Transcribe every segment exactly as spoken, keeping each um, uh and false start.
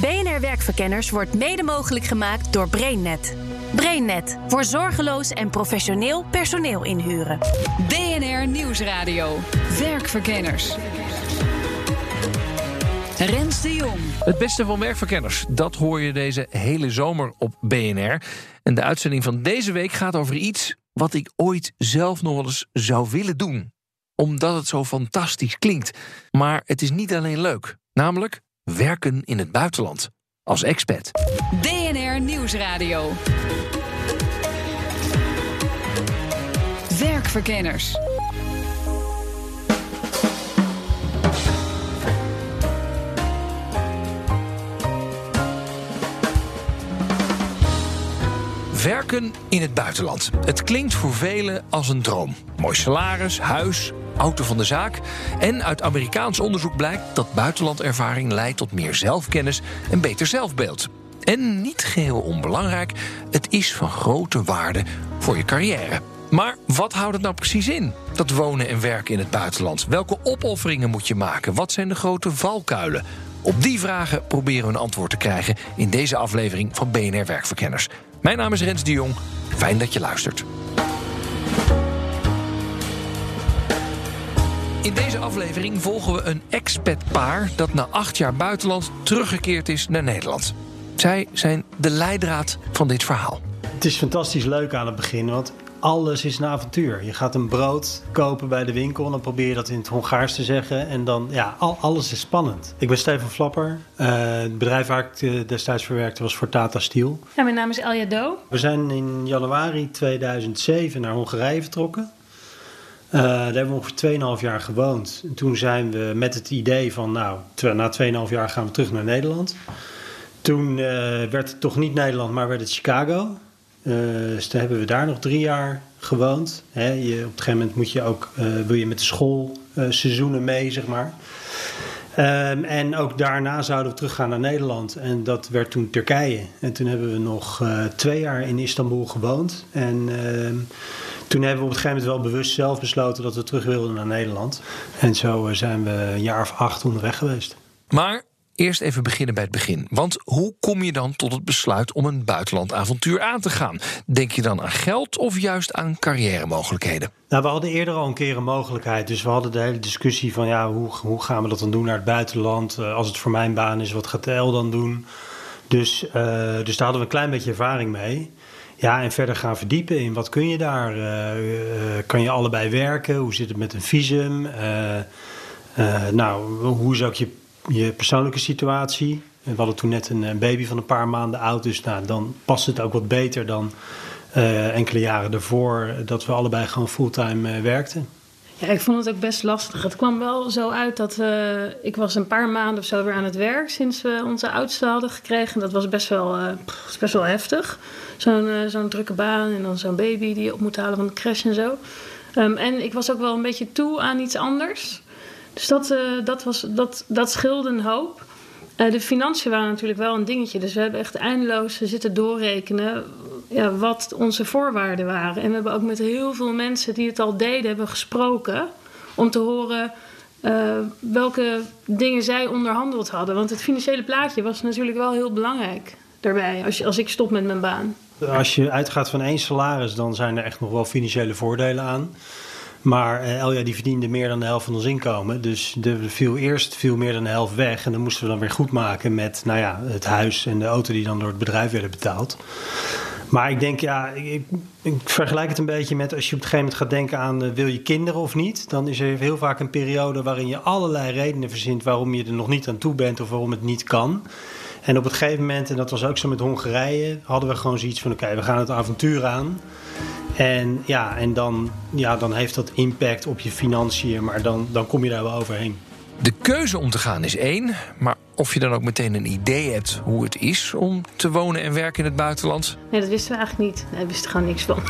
B N R Werkverkenners wordt mede mogelijk gemaakt door BrainNet. BrainNet, voor zorgeloos en professioneel personeel inhuren. B N R Nieuwsradio, Werkverkenners. Rens de Jong. Het beste van werkverkenners, dat hoor je deze hele zomer op B N R. En de uitzending van deze week gaat over iets wat ik ooit zelf nog wel eens zou willen doen. Omdat het zo fantastisch klinkt. Maar het is niet alleen leuk, namelijk werken in het buitenland. Als expat. B N R Nieuwsradio. Werkverkenners. Werken in het buitenland. Het klinkt voor velen als een droom. Mooi salaris, huis, auto van de zaak. En uit Amerikaans onderzoek blijkt dat buitenlandervaring leidt tot meer zelfkennis en beter zelfbeeld. En niet geheel onbelangrijk, het is van grote waarde voor je carrière. Maar wat houdt het nou precies in, dat wonen en werken in het buitenland? Welke opofferingen moet je maken? Wat zijn de grote valkuilen? Op die vragen proberen we een antwoord te krijgen in deze aflevering van B N R Werkverkenners. Mijn naam is Rens de Jong. Fijn dat je luistert. In deze aflevering volgen we een expat-paar dat na acht jaar buitenland teruggekeerd is naar Nederland. Zij zijn de leidraad van dit verhaal. Het is fantastisch leuk aan het begin, want alles is een avontuur. Je gaat een brood kopen bij de winkel en dan probeer je dat in het Hongaars te zeggen. En dan, ja, al, alles is spannend. Ik ben Steven Flapper. Uh, het bedrijf waar ik uh, destijds verwerkte was voor Tata Steel. Ja, mijn naam is Elja Do. We zijn in januari tweeduizend zeven naar Hongarije vertrokken. Uh, daar hebben we ongeveer tweeënhalf jaar gewoond. En toen zijn we met het idee van, nou, na tweeënhalf jaar gaan we terug naar Nederland. Toen uh, werd het toch niet Nederland, maar werd het Chicago. Uh, dus toen hebben we daar nog drie jaar gewoond. He, je, op een gegeven moment moet je ook, uh, wil je met de schoolseizoenen uh, mee, zeg maar. Um, en ook daarna zouden we teruggaan naar Nederland. En dat werd toen Turkije. En toen hebben we nog uh, twee jaar in Istanbul gewoond. En uh, toen hebben we op een gegeven moment wel bewust zelf besloten dat we terug wilden naar Nederland. En zo uh, zijn we een jaar of acht onderweg geweest. Maar eerst even beginnen bij het begin. Want hoe kom je dan tot het besluit om een buitenlandavontuur aan te gaan? Denk je dan aan geld of juist aan carrière-mogelijkheden? Nou, we hadden eerder al een keer een mogelijkheid. Dus we hadden de hele discussie van, ja, hoe, hoe gaan we dat dan doen naar het buitenland? Als het voor mijn baan is, wat gaat El dan doen? Dus, uh, dus daar hadden we een klein beetje ervaring mee. Ja, en verder gaan verdiepen in wat kun je daar? Uh, uh, kan je allebei werken? Hoe zit het met een visum? Uh, uh, nou, hoe is ook je Je persoonlijke situatie. We hadden toen net een baby van een paar maanden oud. Dus nou, dan past het ook wat beter dan uh, enkele jaren daarvoor, dat we allebei gewoon fulltime uh, werkten. Ja, ik vond het ook best lastig. Het kwam wel zo uit dat we... Ik was een paar maanden of zo weer aan het werk sinds we onze oudste hadden gekregen. Dat was best wel, uh, best wel heftig. Zo'n, uh, zo'n drukke baan en dan zo'n baby die je op moet halen van de crash en zo. Um, en ik was ook wel een beetje toe aan iets anders. Dus dat, uh, dat, was, dat, dat scheelde een hoop. Uh, de financiën waren natuurlijk wel een dingetje. Dus we hebben echt eindeloos zitten doorrekenen ja, wat onze voorwaarden waren. En we hebben ook met heel veel mensen die het al deden hebben gesproken. Om te horen uh, welke dingen zij onderhandeld hadden. Want het financiële plaatje was natuurlijk wel heel belangrijk daarbij. Als, als ik stop met mijn baan. Als je uitgaat van één salaris, dan zijn er echt nog wel financiële voordelen aan. Maar Elja die verdiende meer dan de helft van ons inkomen. Dus er viel eerst veel meer dan de helft weg. En dat moesten we dan weer goed maken met nou ja, het huis en de auto die dan door het bedrijf werden betaald. Maar ik denk, ja, ik, ik vergelijk het een beetje met als je op een gegeven moment gaat denken aan uh, wil je kinderen of niet. Dan is er heel vaak een periode waarin je allerlei redenen verzint waarom je er nog niet aan toe bent of waarom het niet kan. En op een gegeven moment, en dat was ook zo met Hongarije, hadden we gewoon zoiets van oké, okay, we gaan het avontuur aan. En ja, en dan, ja, dan heeft dat impact op je financiën, maar dan, dan kom je daar wel overheen. De keuze om te gaan is één, maar of je dan ook meteen een idee hebt hoe het is om te wonen en werken in het buitenland? Nee, dat wisten we eigenlijk niet. Daar wisten we gewoon niks van.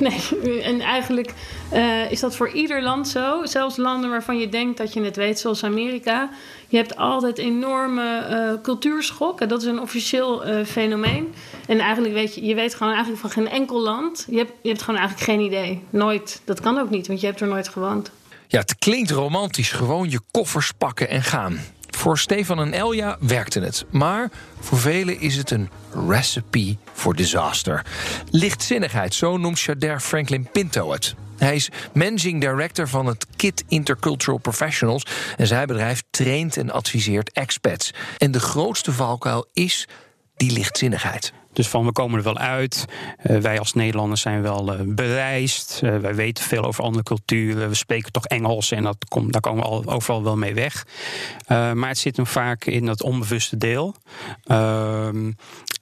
Nee, en eigenlijk uh, is dat voor ieder land zo. Zelfs landen waarvan je denkt dat je het weet, zoals Amerika. Je hebt altijd enorme uh, cultuurschok. En dat is een officieel uh, fenomeen. En eigenlijk weet je, je weet gewoon eigenlijk van geen enkel land. Je hebt, je hebt gewoon eigenlijk geen idee. Nooit. Dat kan ook niet, want je hebt er nooit gewoond. Ja, het klinkt romantisch. Gewoon je koffers pakken en gaan. Voor Stefan en Elja werkte het. Maar voor velen is het een recipe for disaster. Lichtzinnigheid, zo noemt Shader Franklin Pinto het. Hij is managing director van het K I T Intercultural Professionals. En zijn bedrijf traint en adviseert expats. En de grootste valkuil is die lichtzinnigheid. Dus van, we komen er wel uit. Uh, wij als Nederlanders zijn wel uh, bereisd. Uh, wij weten veel over andere culturen. We spreken toch Engels en dat kom, daar komen we al, overal wel mee weg. Uh, maar het zit hem vaak in dat onbewuste deel. Uh,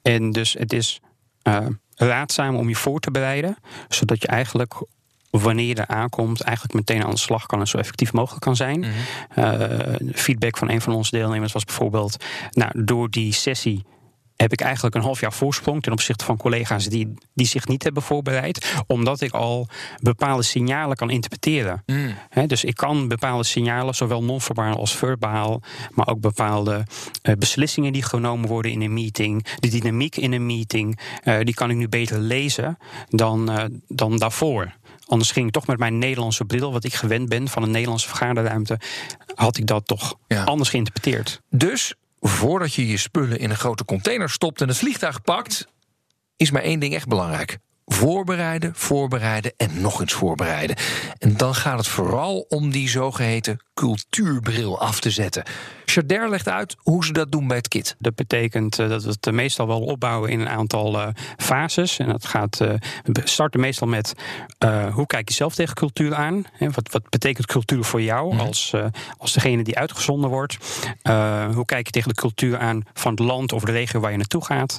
en dus het is uh, raadzaam om je voor te bereiden. Zodat je eigenlijk, wanneer je daar aankomt, eigenlijk meteen aan de slag kan en zo effectief mogelijk kan zijn. Mm-hmm. Uh, feedback van een van onze deelnemers was bijvoorbeeld, nou, door die sessie heb ik eigenlijk een half jaar voorsprong ten opzichte van collega's die, die zich niet hebben voorbereid, omdat ik al bepaalde signalen kan interpreteren. Mm. He, dus ik kan bepaalde signalen, zowel non-verbaal als verbaal, maar ook bepaalde uh, beslissingen die genomen worden in een meeting, de dynamiek in een meeting, uh, die kan ik nu beter lezen dan, uh, dan daarvoor. Anders ging ik toch met mijn Nederlandse bril, wat ik gewend ben van een Nederlandse vergaderruimte, had ik dat toch ja. anders geïnterpreteerd. Dus voordat je je spullen in een grote container stopt en het vliegtuig pakt, is maar één ding echt belangrijk. Voorbereiden, voorbereiden en nog eens voorbereiden. En dan gaat het vooral om die zogeheten cultuurbril af te zetten. Shader legt uit hoe ze dat doen bij het K I T. Dat betekent uh, dat we het meestal wel opbouwen in een aantal uh, fases. En dat gaat, uh, we starten meestal met uh, hoe kijk je zelf tegen cultuur aan? Hè? Wat, wat betekent cultuur voor jou als, uh, als degene die uitgezonden wordt? Uh, hoe kijk je tegen de cultuur aan van het land of de regio waar je naartoe gaat?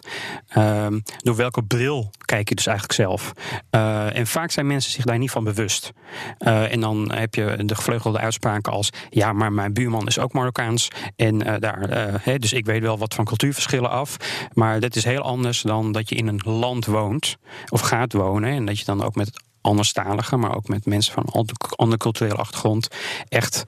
Uh, door welke bril kijk je dus eigenlijk zelf? Uh, en vaak zijn mensen zich daar niet van bewust. Uh, en dan heb je de gevleugelde uitspraken als, ja, maar mijn buurman is ook Marokkaans. En uh, daar, uh, he, dus ik weet wel wat van cultuurverschillen af. Maar dat is heel anders dan dat je in een land woont of gaat wonen. En dat je dan ook met anderstaligen, maar ook met mensen van een andere culturele achtergrond echt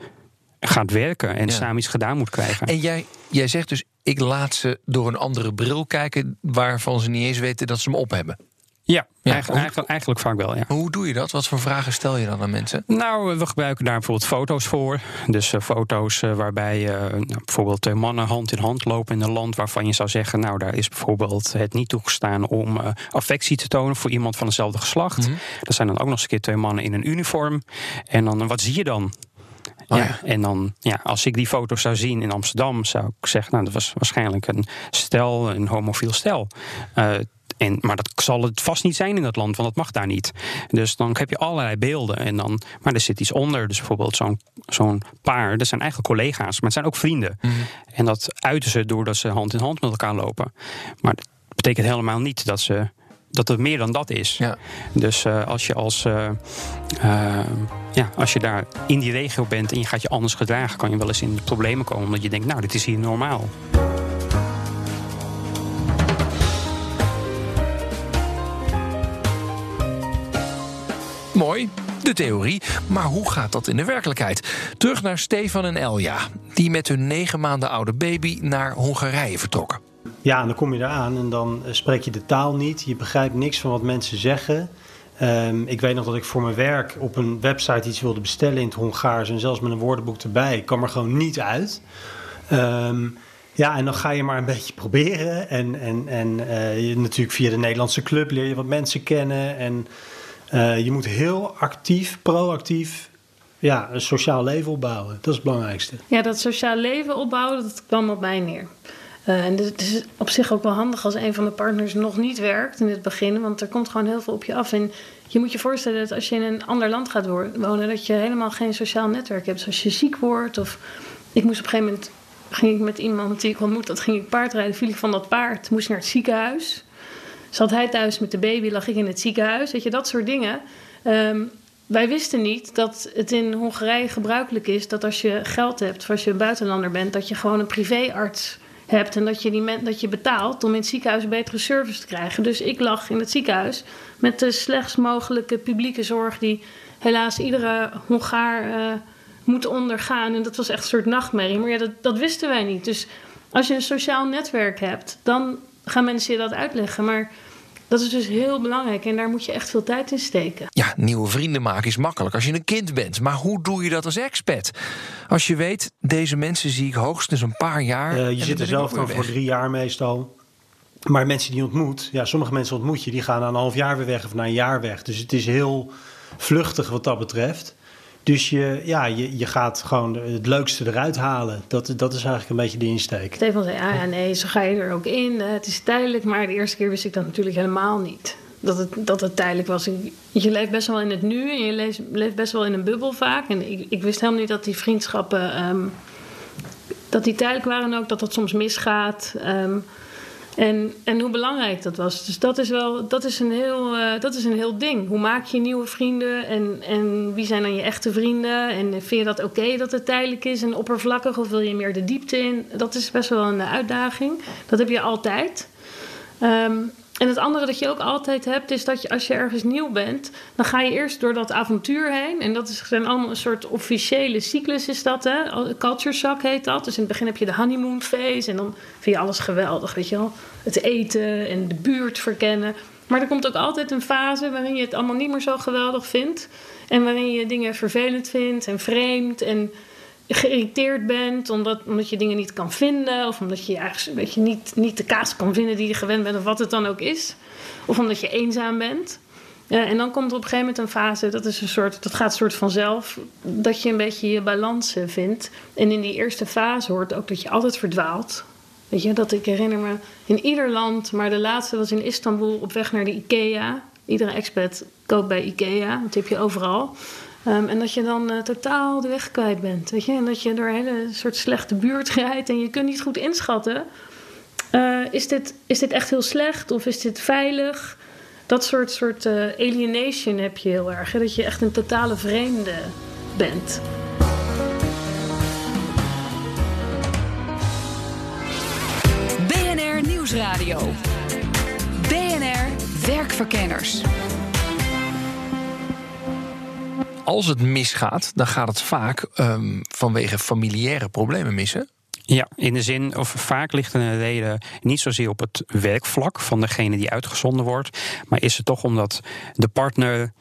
gaat werken en ja. samen iets gedaan moet krijgen. En jij, jij zegt dus, ik laat ze door een andere bril kijken waarvan ze niet eens weten dat ze hem op hebben. Ja, ja eigenlijk, eigenlijk, eigenlijk vaak wel, ja. Hoe doe je dat? Wat voor vragen stel je dan aan mensen? Nou, we gebruiken daar bijvoorbeeld foto's voor. Dus uh, foto's uh, waarbij uh, nou, bijvoorbeeld twee mannen hand in hand lopen in een land waarvan je zou zeggen, nou, daar is bijvoorbeeld het niet toegestaan om uh, affectie te tonen voor iemand van hetzelfde geslacht. Mm-hmm. Dat zijn dan ook nog eens een keer twee mannen in een uniform. En dan, wat zie je dan? Oh, ja. ja, en dan, ja, als ik die foto's zou zien in Amsterdam, zou ik zeggen, nou, dat was waarschijnlijk een stel, een homofiel stel. Uh, En, maar dat zal het vast niet zijn in dat land, want dat mag daar niet. Dus dan heb je allerlei beelden. En dan, maar er zit iets onder. Dus bijvoorbeeld zo'n, zo'n paar, dat zijn eigenlijk collega's, maar het zijn ook vrienden. Mm-hmm. En dat uiten ze doordat ze hand in hand met elkaar lopen. Maar dat betekent helemaal niet dat ze, dat het meer dan dat is. Ja. Dus uh, als je als, uh, uh, ja, als je daar in die regio bent en je gaat je anders gedragen, kan je wel eens in de problemen komen, omdat je denkt, nou, dit is hier normaal. Mooi, de theorie, maar hoe gaat dat in de werkelijkheid? Terug naar Stefan en Elja, die met hun negen maanden oude baby naar Hongarije vertrokken. Ja, en dan kom je eraan en dan spreek je de taal niet. Je begrijpt niks van wat mensen zeggen. Um, ik weet nog dat ik voor mijn werk op een website iets wilde bestellen in het Hongaars, en zelfs met een woordenboek erbij. Ik kwam er gewoon niet uit. Um, Ja, en dan ga je maar een beetje proberen. En, en, en uh, je, natuurlijk via de Nederlandse club leer je wat mensen kennen. En uh, je moet heel actief, proactief, ja, een sociaal leven opbouwen. Dat is het belangrijkste. Ja, dat sociaal leven opbouwen, dat kwam op mij neer. Uh, en het is op zich ook wel handig als een van de partners nog niet werkt in het begin. Want er komt gewoon heel veel op je af. En je moet je voorstellen dat als je in een ander land gaat wonen, dat je helemaal geen sociaal netwerk hebt. Dus als je ziek wordt of, ik moest op een gegeven moment, ging ik met iemand die ik ontmoet, dat ging ik paardrijden, viel ik van dat paard, moest naar het ziekenhuis. Zat hij thuis met de baby, lag ik in het ziekenhuis. Weet je, dat soort dingen. Um, Wij wisten niet dat het in Hongarije gebruikelijk is dat als je geld hebt, of als je een buitenlander bent, dat je gewoon een privéarts hebt en dat je, die men, dat je betaalt om in het ziekenhuis een betere service te krijgen. Dus ik lag in het ziekenhuis met de slechtst mogelijke publieke zorg die helaas iedere Hongaar uh, moet ondergaan. En dat was echt een soort nachtmerrie. Maar ja, dat, dat wisten wij niet. Dus als je een sociaal netwerk hebt, dan gaan mensen je dat uitleggen. Maar dat is dus heel belangrijk en daar moet je echt veel tijd in steken. Ja, nieuwe vrienden maken is makkelijk als je een kind bent. Maar hoe doe je dat als expat? Als je weet, deze mensen zie ik hoogstens een paar jaar. Uh, je zit er zelf dan voor drie jaar meestal. Maar mensen die je ontmoet, ja, sommige mensen ontmoet je, die gaan na een half jaar weer weg of na een jaar weg. Dus het is heel vluchtig wat dat betreft. Dus je, ja, je, je gaat gewoon het leukste eruit halen. Dat, dat is eigenlijk een beetje de insteek. Steven zei, ah ja, nee, zo ga je er ook in. Het is tijdelijk, maar de eerste keer wist ik dat natuurlijk helemaal niet. Dat het, dat het tijdelijk was. Je leeft best wel in het nu en je leeft, leeft best wel in een bubbel vaak. En ik, ik wist helemaal niet dat die vriendschappen, um, dat die tijdelijk waren ook. Dat dat soms misgaat. Um, En, en hoe belangrijk dat was. Dus dat is wel, dat is een heel, uh, dat is een heel ding. Hoe maak je nieuwe vrienden en, en wie zijn dan je echte vrienden? En vind je dat oké okay dat het tijdelijk is en oppervlakkig of wil je meer de diepte in? Dat is best wel een uitdaging. Dat heb je altijd. Um, en het andere dat je ook altijd hebt is dat je, als je ergens nieuw bent, dan ga je eerst door dat avontuur heen. En dat is, zijn allemaal een soort officiële cyclus is dat, hè? Culture shock heet dat. Dus in het begin heb je de honeymoon phase en dan vind je alles geweldig, weet je wel. Het eten en de buurt verkennen. Maar er komt ook altijd een fase waarin je het allemaal niet meer zo geweldig vindt. En waarin je dingen vervelend vindt en vreemd en geïrriteerd bent omdat, omdat je dingen niet kan vinden of omdat je eigenlijk een beetje niet, niet de kaas kan vinden die je gewend bent of wat het dan ook is. Of omdat je eenzaam bent. Uh, en dan komt er op een gegeven moment een fase, dat, is een soort, dat gaat een soort vanzelf, dat je een beetje je balans vindt. En in die eerste fase hoort ook dat je altijd verdwaalt. Weet je, dat ik herinner me in ieder land, maar de laatste was in Istanbul op weg naar de IKEA. Iedere expat koopt bij IKEA, dat heb je overal. Um, en dat je dan uh, totaal de weg kwijt bent, weet je. En dat je door een hele soort slechte buurt rijdt en je kunt niet goed inschatten. Uh, is, dit, is dit echt heel slecht of is dit veilig? Dat soort, soort uh, alienation heb je heel erg. Hè? Dat je echt een totale vreemde bent. B N R Nieuwsradio. B N R Werkverkenners. Als het misgaat, dan gaat het vaak um, vanwege familiaire problemen missen. Ja, in de zin, of vaak ligt een reden niet zozeer op het werkvlak van degene die uitgezonden wordt. Maar is het toch omdat de partner,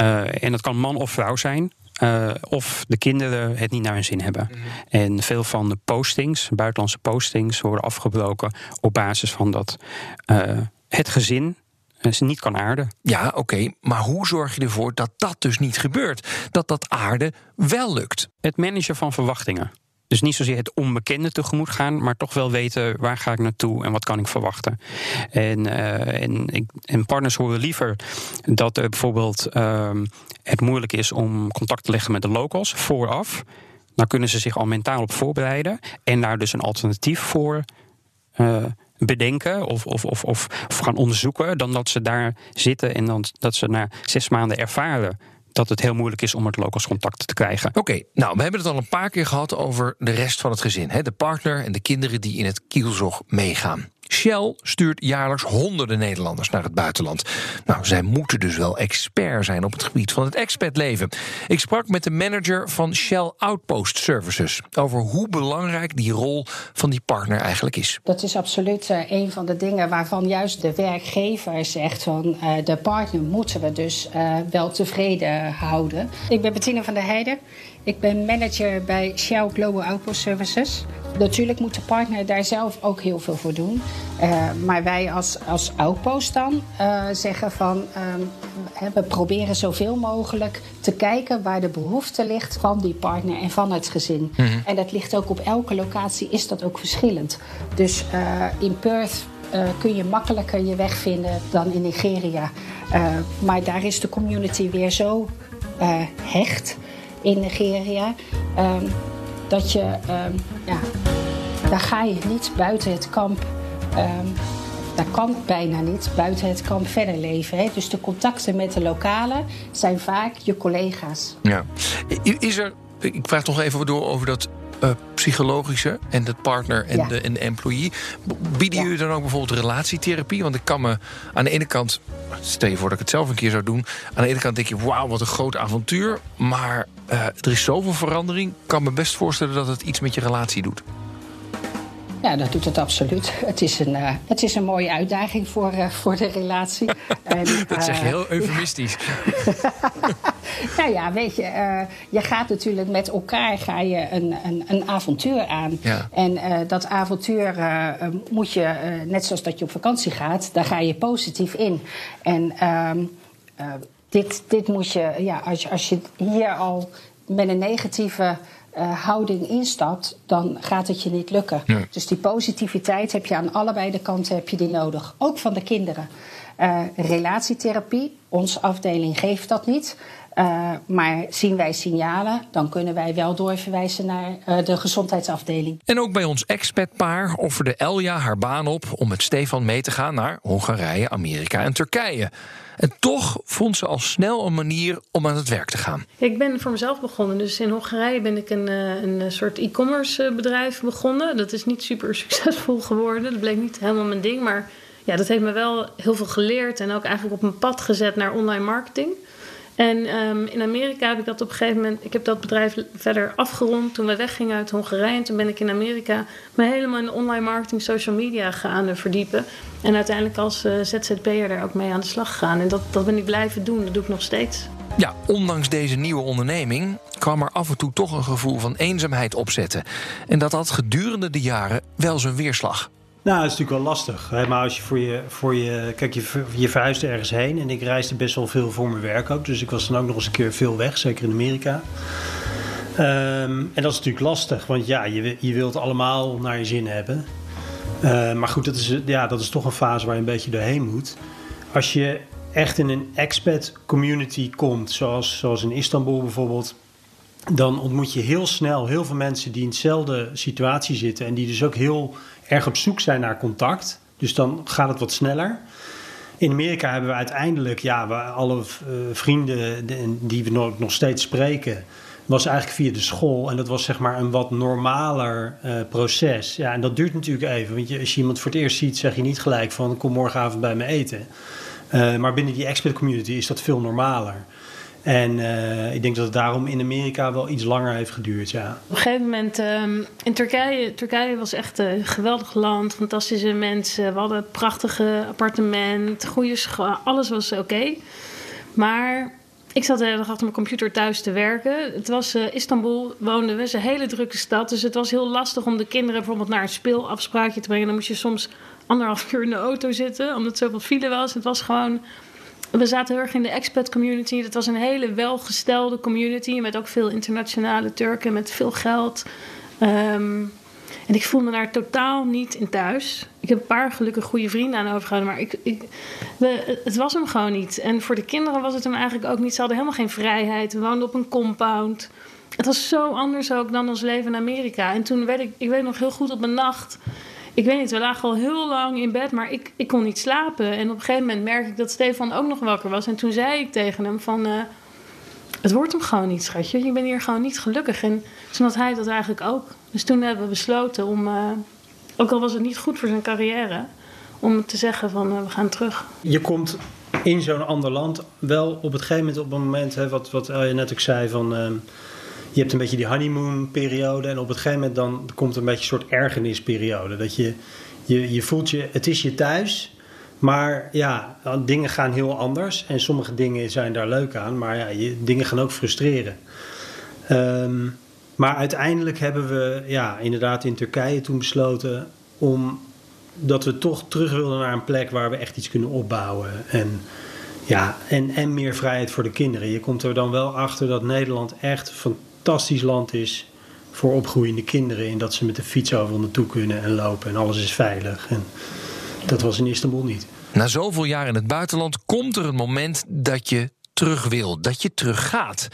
uh, en dat kan man of vrouw zijn, Uh, of de kinderen het niet naar hun zin hebben. Mm-hmm. En veel van de postings, buitenlandse postings, worden afgebroken op basis van dat uh, het gezin ze niet kan aarden. Ja, oké, okay, maar hoe zorg je ervoor dat dat dus niet gebeurt? Dat dat aarden wel lukt? Het managen van verwachtingen. Dus niet zozeer het onbekende tegemoet gaan, maar toch wel weten waar ga ik naartoe en wat kan ik verwachten. En, uh, en, ik, en partners horen liever dat er bijvoorbeeld uh, het moeilijk is om contact te leggen met de locals vooraf. Dan kunnen ze zich al mentaal op voorbereiden en daar dus een alternatief voor uh, bedenken of, of, of, of, of gaan onderzoeken, dan dat ze daar zitten en dan dat ze na zes maanden ervaren dat het heel moeilijk is om het locals contact te krijgen. Oké, okay, nou, we hebben het al een paar keer gehad over de rest van het gezin. Hè? De partner en de kinderen die in het kielzog meegaan. Shell stuurt jaarlijks honderden Nederlanders naar het buitenland. Nou, zij moeten dus wel expert zijn op het gebied van het expatleven. Ik sprak met de manager van Shell Outpost Services over hoe belangrijk die rol van die partner eigenlijk is. Dat is absoluut uh, een van de dingen waarvan juist de werkgever zegt van uh, de partner moeten we dus uh, wel tevreden houden. Ik ben Bettina van der Heijden. Ik ben manager bij Shell Global Outpost Services. Natuurlijk moet de partner daar zelf ook heel veel voor doen. Uh, maar wij als, als outpost dan uh, zeggen van um, we proberen zoveel mogelijk te kijken waar de behoefte ligt van die partner en van het gezin. Mm-hmm. En dat ligt ook op elke locatie, is dat ook verschillend. Dus uh, in Perth Uh, kun je makkelijker je weg vinden dan in Nigeria. Uh, maar daar is de community weer zo uh, hecht in Nigeria, Um, dat je, um, ja, daar ga je niet buiten het kamp Um, Dat kan bijna niet buiten het kamp verder leven. Hè? Dus de contacten met de lokalen zijn vaak je collega's. Ja. Is er, ik vraag nog even door over dat uh, psychologische en de partner en, ja. de, en de employee. Bieden ja. jullie dan ook bijvoorbeeld relatietherapie? Want ik kan me aan de ene kant, stel je voor dat ik het zelf een keer zou doen. Aan de ene kant denk je, wauw, wat een groot avontuur. Maar uh, er is zoveel verandering. Ik kan me best voorstellen dat het iets met je relatie doet. Ja, dat doet het absoluut. Het is een, uh, het is een mooie uitdaging voor, uh, voor de relatie. En, uh, dat zeg je heel eufemistisch. Ja. Nou ja, weet je, uh, je gaat natuurlijk met elkaar ga je een, een, een avontuur aan. Ja. En uh, dat avontuur uh, moet je, uh, net zoals dat je op vakantie gaat, daar ga je positief in. En uh, uh, dit, dit moet je, ja, als je, als je hier al met een negatieve Uh, houding instapt, dan gaat het je niet lukken. Nee. Dus die positiviteit heb je aan allebei de kanten heb je die nodig. Ook van de kinderen. Uh, relatietherapie, onze afdeling geeft dat niet. Uh, maar zien wij signalen, dan kunnen wij wel doorverwijzen naar uh, de gezondheidsafdeling. En ook bij ons expatpaar offerde Elja haar baan op om met Stefan mee te gaan naar Hongarije, Amerika en Turkije. En toch vond ze al snel een manier om aan het werk te gaan. Ik ben voor mezelf begonnen. Dus in Hongarije ben ik een, een soort e-commerce bedrijf begonnen. Dat is niet super succesvol geworden. Dat bleek niet helemaal mijn ding. Maar ja, dat heeft me wel heel veel geleerd. En ook eigenlijk op mijn pad gezet naar online marketing. En um, in Amerika heb ik dat op een gegeven moment... Ik heb dat bedrijf verder afgerond toen we weggingen uit Hongarije. En toen ben ik in Amerika me helemaal in de online marketing, social media gaan verdiepen. En uiteindelijk als uh, Z Z P'er daar ook mee aan de slag gegaan. En dat, dat ben ik blijven doen, dat doe ik nog steeds. Ja, ondanks deze nieuwe onderneming kwam er af en toe toch een gevoel van eenzaamheid opzetten. En dat had gedurende de jaren wel zijn weerslag. Nou, dat is natuurlijk wel lastig. Hè? Maar als je voor je, voor je... Kijk, je, je verhuist ergens heen. En ik reisde best wel veel voor mijn werk ook. Dus ik was dan ook nog eens een keer veel weg. Zeker in Amerika. Um, en dat is natuurlijk lastig. Want ja, je, je wilt allemaal naar je zin hebben. Uh, maar goed, dat is, ja, dat is toch een fase waar je een beetje doorheen moet. Als je echt in een expat community komt. Zoals, zoals in Istanbul bijvoorbeeld. Dan ontmoet je heel snel heel veel mensen die in dezelfde situatie zitten. En die dus ook heel erg op zoek zijn naar contact. Dus dan gaat het wat sneller. In Amerika hebben we uiteindelijk... ja, we, alle uh, vrienden die we nog, nog steeds spreken... was eigenlijk via de school. En dat was zeg maar een wat normaler uh, proces. Ja, en dat duurt natuurlijk even. Want je, als je iemand voor het eerst ziet, zeg je niet gelijk van... kom morgenavond bij me eten. Uh, maar binnen die expat community is dat veel normaler. En uh, ik denk dat het daarom in Amerika wel iets langer heeft geduurd, ja. Op een gegeven moment, um, in Turkije... Turkije was echt een geweldig land, fantastische mensen. We hadden een prachtige appartement, goede school, alles was oké. Okay. Maar ik zat de hele dag achter mijn computer thuis te werken. Het was uh, Istanbul, woonden we, is een hele drukke stad. Dus het was heel lastig om de kinderen bijvoorbeeld naar een speelafspraakje te brengen. Dan moest je soms anderhalf uur in de auto zitten, omdat zoveel file was. Het was gewoon... We zaten heel erg in de expat community. Dat was een hele welgestelde community. Met ook veel internationale Turken. Met veel geld. Um, en ik voelde me daar totaal niet in thuis. Ik heb een paar gelukkig goede vrienden aan overgehouden. Maar ik, ik, we, het was hem gewoon niet. En voor de kinderen was het hem eigenlijk ook niet. Ze hadden helemaal geen vrijheid. We woonden op een compound. Het was zo anders ook dan ons leven in Amerika. En toen werd ik... Ik weet nog heel goed op een nacht... Ik weet niet, we lagen al heel lang in bed, maar ik, ik kon niet slapen. En op een gegeven moment merk ik dat Stefan ook nog wakker was. En toen zei ik tegen hem van... Uh, het wordt hem gewoon niet, schatje. Je bent hier gewoon niet gelukkig. En toen had hij dat eigenlijk ook. Dus toen hebben we besloten om... Uh, ook al was het niet goed voor zijn carrière... om te zeggen van, uh, we gaan terug. Je komt in zo'n ander land wel op het gegeven moment... op een moment, hè, wat, wat Elja net ook zei van... Uh, je hebt een beetje die honeymoon-periode... en op het gegeven moment dan komt een beetje een soort ergernisperiode. Dat je, je, je voelt je... Het is je thuis, maar ja, dingen gaan heel anders. En sommige dingen zijn daar leuk aan, maar ja, je, dingen gaan ook frustreren. Um, maar uiteindelijk hebben we ja, inderdaad in Turkije toen besloten... omdat we toch terug wilden naar een plek waar we echt iets kunnen opbouwen... En, ja, en, en meer vrijheid voor de kinderen. Je komt er dan wel achter dat Nederland echt... van fantastisch land is voor opgroeiende kinderen... in dat ze met de fiets over naartoe kunnen en lopen... en alles is veilig. En dat was in Istanbul niet. Na zoveel jaar in het buitenland komt er een moment dat je terug wil. Dat je terug gaat.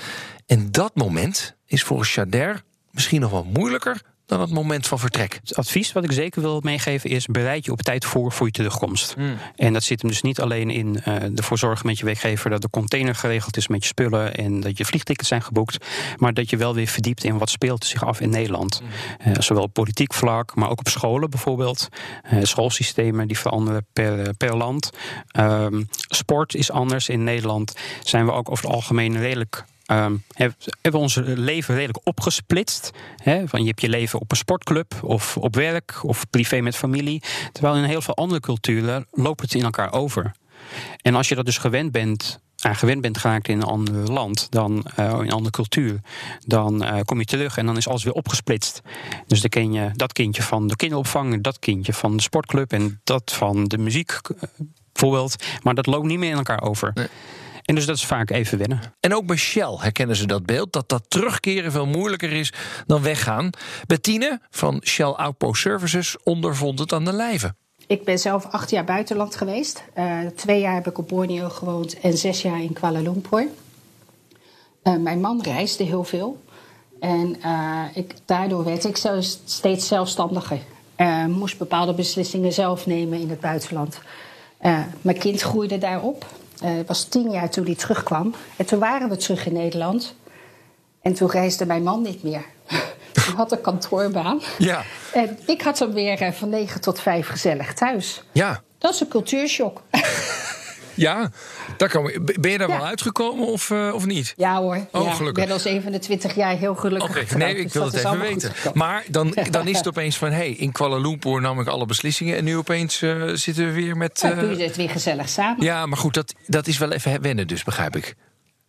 En dat moment is volgens Shader misschien nog wel moeilijker... dan het moment van vertrek. Het advies wat ik zeker wil meegeven is: bereid je op tijd voor voor je terugkomst. Mm. En dat zit hem dus niet alleen in uh, ervoor zorgen met je werkgever dat de container geregeld is met je spullen en dat je vliegtickets zijn geboekt, maar dat je wel weer verdiept in wat speelt zich af in Nederland. Mm. Uh, zowel op politiek vlak, maar ook op scholen bijvoorbeeld. Uh, schoolsystemen die veranderen per, per land. Uh, sport is anders. In Nederland zijn we ook over het algemeen redelijk... Um, hebben we ons leven redelijk opgesplitst. Hè? Van je hebt je leven op een sportclub, of op werk, of privé met familie. Terwijl in heel veel andere culturen loopt het in elkaar over. En als je dat dus gewend bent, aan gewend bent geraakt in een ander land, dan uh, in een andere cultuur, dan uh, kom je terug en dan is alles weer opgesplitst. Dus dan ken je dat kindje van de kinderopvang, dat kindje van de sportclub en dat van de muziek bijvoorbeeld. Maar dat loopt niet meer in elkaar over. Nee. En dus dat is vaak even wennen. En ook bij Shell herkennen ze dat beeld, dat dat terugkeren veel moeilijker is dan weggaan. Bettine van Shell Outpost Services ondervond het aan de lijve. Ik ben zelf acht jaar buitenland geweest. Uh, twee jaar heb ik op Borneo gewoond en zes jaar in Kuala Lumpur. Uh, mijn man reisde heel veel. En uh, ik, daardoor werd ik steeds zelfstandiger. Uh, moest bepaalde beslissingen zelf nemen in het buitenland. Uh, mijn kind groeide daarop. Het uh, was tien jaar toen hij terugkwam. En toen waren we terug in Nederland. En toen reisde mijn man niet meer. Hij had een kantoorbaan. Ja. En ik had hem weer uh, van negen tot vijf gezellig thuis. Ja. Dat is een cultuurshock. Ja, daar kan we, ben je daar ja. wel uitgekomen of, uh, of niet? Ja hoor, oh, ja. Gelukkig. Ik ben al zevenentwintig jaar heel gelukkig okay, getrouwd. Nee, ik dus wil het even weten. Maar dan, dan is het opeens van, hé, hey, in Kuala Lumpur nam ik alle beslissingen en nu opeens uh, zitten we weer met... Uh... Ja, doe je het weer gezellig samen. Ja, maar goed, dat, dat is wel even wennen dus, begrijp ik.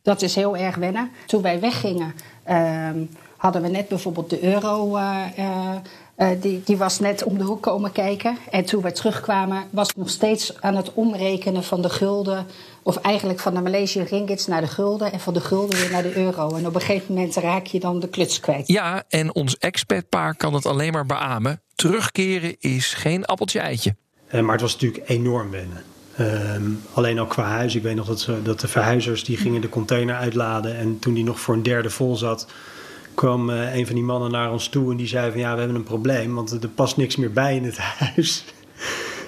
Dat is heel erg wennen. Toen wij weggingen, uh, hadden we net bijvoorbeeld de euro... Uh, uh, Uh, die, die was net om de hoek komen kijken. En toen we terugkwamen was ik nog steeds aan het omrekenen van de gulden. Of eigenlijk van de Maleisische Ringgits naar de gulden. En van de gulden weer naar de euro. En op een gegeven moment raak je dan de kluts kwijt. Ja, en ons expertpaar kan het alleen maar beamen. Terugkeren is geen appeltje-eitje. Uh, maar het was natuurlijk enorm wennen. Um, alleen al qua huis. Ik weet nog dat, ze, dat de verhuizers die gingen de container uitladen. En toen die nog voor een derde vol zat... kwam uh, een van die mannen naar ons toe en die zei van ja, we hebben een probleem, want er past niks meer bij in het huis.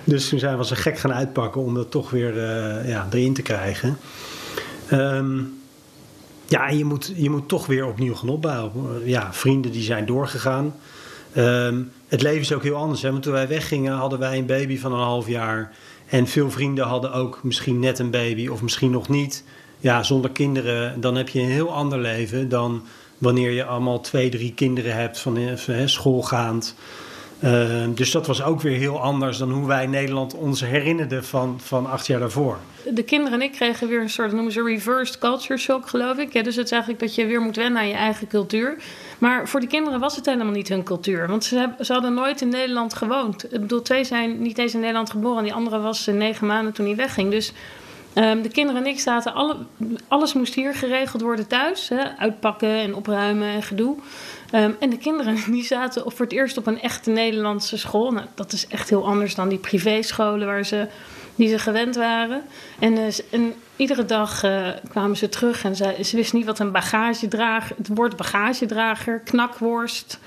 Dus toen zijn we als een gek gaan uitpakken om dat toch weer uh, ja, erin te krijgen. Um, ja, en je moet, je moet toch weer opnieuw gaan opbouwen. Ja, vrienden die zijn doorgegaan. Um, het leven is ook heel anders, hè? Want toen wij weggingen hadden wij een baby van een half jaar. En veel vrienden hadden ook misschien net een baby of misschien nog niet. Ja, zonder kinderen, dan heb je een heel ander leven dan... wanneer je allemaal twee, drie kinderen hebt van he, schoolgaand. Uh, dus dat was ook weer heel anders dan hoe wij Nederland ons herinnerden van, van acht jaar daarvoor. De kinderen en ik kregen weer een soort, noemen ze reversed culture shock, geloof ik. Ja, dus het is eigenlijk dat je weer moet wennen aan je eigen cultuur. Maar voor de kinderen was het helemaal niet hun cultuur. Want ze, hebben, ze hadden nooit in Nederland gewoond. Ik bedoel, twee zijn niet eens in Nederland geboren. En die andere was negen maanden toen hij wegging. Dus... Um, de kinderen en ik zaten, alle, alles moest hier geregeld worden thuis. Hè? Uitpakken en opruimen en gedoe. Um, en de kinderen die zaten voor het eerst op een echte Nederlandse school. Nou, dat is echt heel anders dan die privéscholen waar ze, die ze gewend waren. En, uh, en iedere dag uh, kwamen ze terug en ze, ze wisten niet wat een bagagedrager... het woord bagagedrager, knakworst...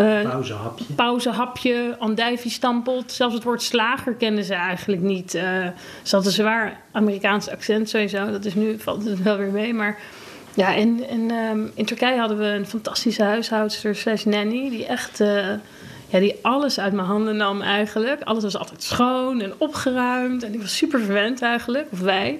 Uh, pauzehapje. Pauzehapje, andijvie stampelt. Zelfs het woord slager kenden ze eigenlijk niet. Uh, ze hadden zwaar Amerikaans accent sowieso. Dat is nu, valt het wel weer mee. Maar ja, en, en um, in Turkije hadden we een fantastische huishoudster slash nanny. Die echt uh, ja, die alles uit mijn handen nam eigenlijk. Alles was altijd schoon en opgeruimd. En die was super verwend eigenlijk. Of wij.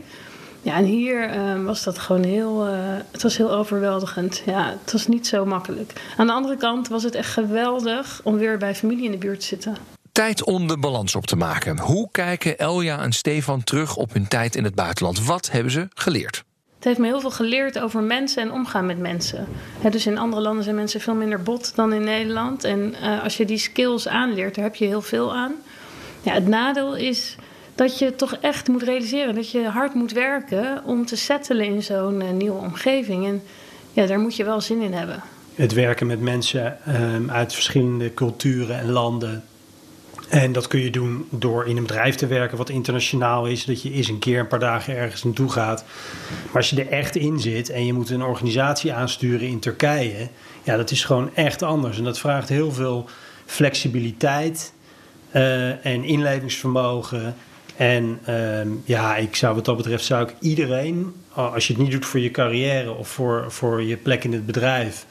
Ja, en hier uh, was dat gewoon heel... Uh, het was heel overweldigend. Ja, het was niet zo makkelijk. Aan de andere kant was het echt geweldig om weer bij familie in de buurt te zitten. Tijd om de balans op te maken. Hoe kijken Elja en Stefan terug op hun tijd in het buitenland? Wat hebben ze geleerd? Het heeft me heel veel geleerd over mensen en omgaan met mensen. He, dus in andere landen zijn mensen veel minder bot dan in Nederland. En uh, als je die skills aanleert, daar heb je heel veel aan. Ja, het nadeel is... dat je toch echt moet realiseren dat je hard moet werken om te settelen in zo'n uh, nieuwe omgeving. En ja, daar moet je wel zin in hebben. Het werken met mensen um, uit verschillende culturen en landen. En dat kun je doen door in een bedrijf te werken wat internationaal is. Dat je eens een keer een paar dagen ergens naartoe gaat. Maar als je er echt in zit en je moet een organisatie aansturen in Turkije. Ja, dat is gewoon echt anders. En dat vraagt heel veel flexibiliteit uh, en inlevingsvermogen. En uh, ja, ik zou wat dat betreft zou ik iedereen, als je het niet doet voor je carrière of voor, voor je plek in het bedrijf,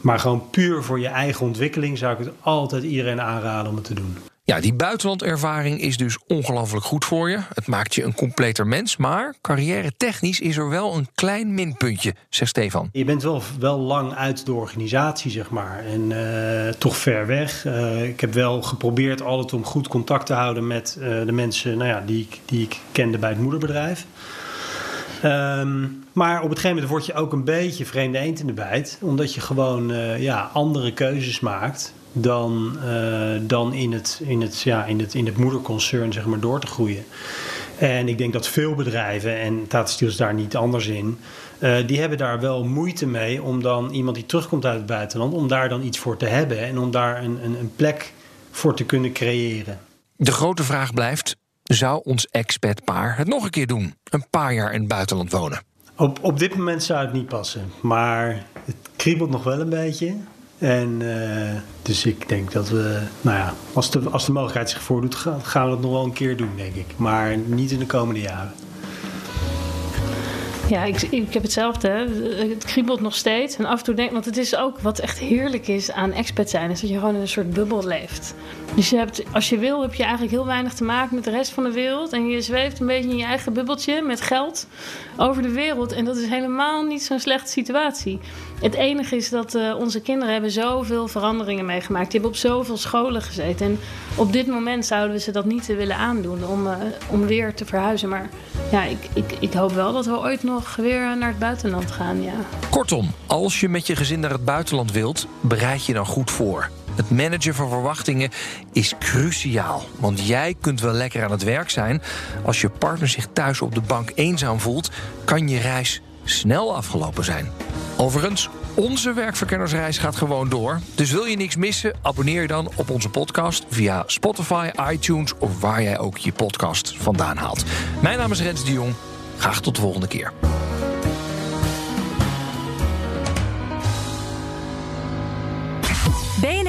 maar gewoon puur voor je eigen ontwikkeling, zou ik het altijd iedereen aanraden om het te doen. Ja, die buitenlandervaring is dus ongelooflijk goed voor je. Het maakt je een completer mens, maar carrière-technisch is er wel een klein minpuntje, zegt Stefan. Je bent wel, wel lang uit de organisatie, zeg maar, en uh, toch ver weg. Uh, ik heb wel geprobeerd altijd om goed contact te houden met uh, de mensen nou ja, die, die ik kende bij het moederbedrijf. Um, maar op een gegeven moment word je ook een beetje vreemde eend in de bijt, omdat je gewoon uh, ja, andere keuzes maakt dan, uh, dan in, het, in, het, ja, in, het, in het moederconcern zeg maar, door te groeien. En ik denk dat veel bedrijven, en Tata Steel is daar niet anders in, uh, die hebben daar wel moeite mee om dan iemand die terugkomt uit het buitenland, om daar dan iets voor te hebben en om daar een, een, een plek voor te kunnen creëren. De grote vraag blijft, zou ons expatpaar het nog een keer doen? Een paar jaar in het buitenland wonen? Op, op dit moment zou het niet passen. Maar het kriebelt nog wel een beetje. En uh, dus ik denk dat we, nou ja, als de, als de mogelijkheid zich voordoet, gaan we dat nog wel een keer doen, denk ik. Maar niet in de komende jaren. Ja, ik, ik heb hetzelfde. Het kriebelt nog steeds. En af en toe denk ik, want het is ook wat echt heerlijk is aan expat zijn, is dat je gewoon in een soort bubbel leeft. Dus je hebt, als je wil, heb je eigenlijk heel weinig te maken met de rest van de wereld. En je zweeft een beetje in je eigen bubbeltje met geld over de wereld. En dat is helemaal niet zo'n slechte situatie. Het enige is dat uh, onze kinderen hebben zoveel veranderingen meegemaakt. Die hebben op zoveel scholen gezeten. En op dit moment zouden we ze dat niet willen aandoen om, uh, om weer te verhuizen. Maar ja, ik, ik, ik hoop wel dat we ooit nog weer naar het buitenland gaan, ja. Kortom, als je met je gezin naar het buitenland wilt, bereid je dan goed voor. Het managen van verwachtingen is cruciaal. Want jij kunt wel lekker aan het werk zijn. Als je partner zich thuis op de bank eenzaam voelt, kan je reis snel afgelopen zijn. Overigens, onze werkverkennersreis gaat gewoon door. Dus wil je niks missen, abonneer je dan op onze podcast via Spotify, iTunes of waar jij ook je podcast vandaan haalt. Mijn naam is Rens de Jong. Graag tot de volgende keer. B N